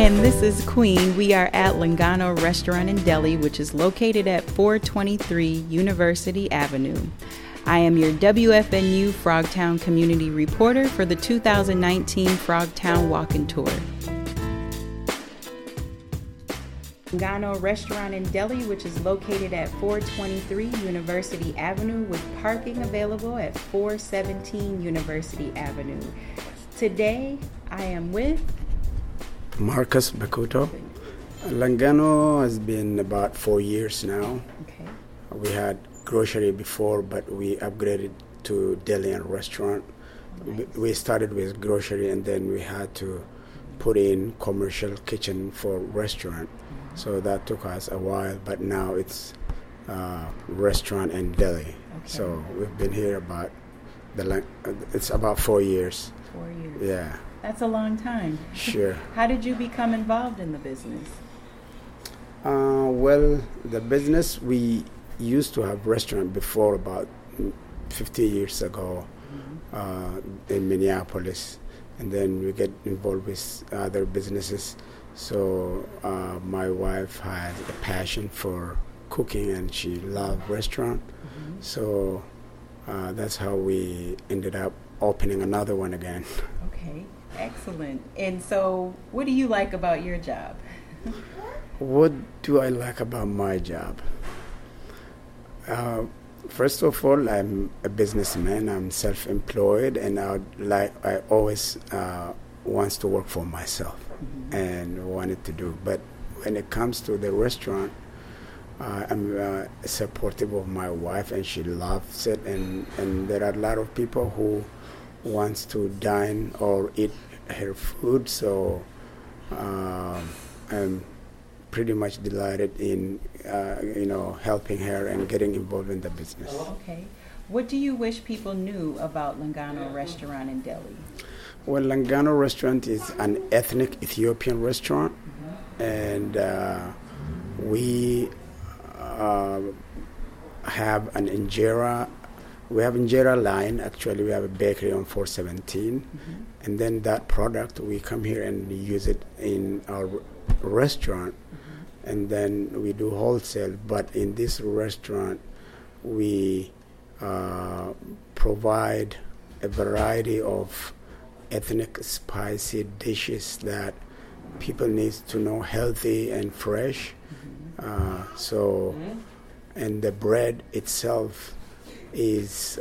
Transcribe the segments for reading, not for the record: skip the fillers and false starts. And this is Queen. We are at Langano Restaurant and Deli, which is located at 423 University Avenue. I am your WFNU Frogtown Community Reporter for the 2019 Frogtown Walking Tour. Langano Restaurant and Deli, which is located at 423 University Avenue, with parking available at 417 University Avenue. Today, I am with Marcus Bakuto. Langano has been about 4 years now. Okay. We had grocery before, but we upgraded to deli and restaurant. Nice. We started with grocery, and then we had to put in commercial kitchen for restaurant. So that took us a while, but now it's restaurant and deli. Okay. So we've been here it's about 4 years. 4 years. Yeah. That's a long time. Sure. How did you become involved in the business? Well, the business, we used to have restaurant before about 50 years ago in Minneapolis. And then we get involved with other businesses. So my wife has a passion for cooking, and she loved restaurant. Mm-hmm. So that's how we ended up opening another one again. Okay, excellent. And so what do you like about your job? What do I like about my job? First of all, I'm a businessman. I'm self-employed, and I always wants to work for myself. Mm-hmm. And wanted to do. But when it comes to the restaurant, I'm supportive of my wife, and she loves it. And there are a lot of people who wants to dine or eat her food. So I'm pretty much delighted in helping her and getting involved in the business. Okay. What do you wish people knew about Langano Restaurant and Deli? Well, Langano Restaurant is an ethnic Ethiopian restaurant, and we have an injera. We have injera line. Actually, we have a bakery on 417, and then that product, we come here and use it in our restaurant, and then we do wholesale. But in this restaurant, we provide a variety of ethnic spicy dishes that people need to know, healthy and fresh. And the bread itself is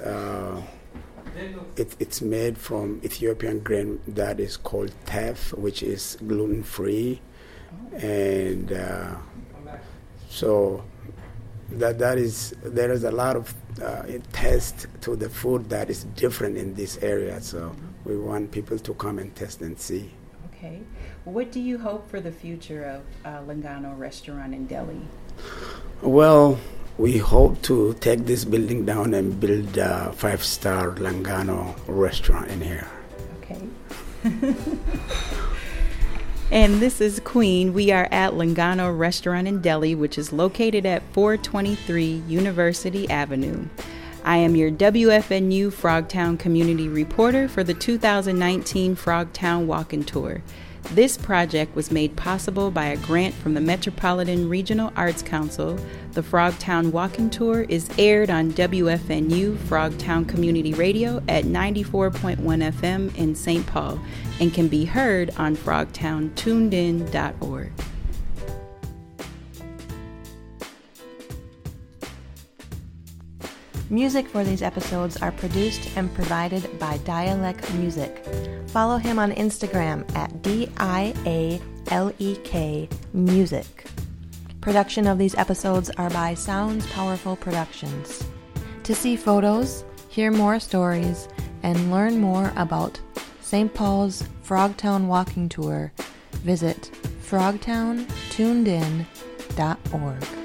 it's made from Ethiopian grain that is called teff, which is gluten-free, and so there is a lot of taste to the food that is different in this area. So we want people to come and test and see. Okay. What do you hope for the future of Langano Restaurant and Deli? Well, we hope to take this building down and build a 5-star Langano restaurant in here. Okay. And this is Queen. We are at Langano Restaurant and Deli, which is located at 423 University Avenue. I am your WFNU Frogtown Community Reporter for the 2019 Frogtown Walking Tour. This project was made possible by a grant from the Metropolitan Regional Arts Council. The Frogtown Walking Tour is aired on WFNU Frogtown Community Radio at 94.1 FM in St. Paul, and can be heard on frogtowntunedin.org. Music for these episodes are produced and provided by Dialect Music. Follow him on Instagram at DIALEK Music. Production of these episodes are by Sounds Powerful Productions. To see photos, hear more stories, and learn more about St. Paul's Frogtown Walking Tour, visit frogtowntunedin.org.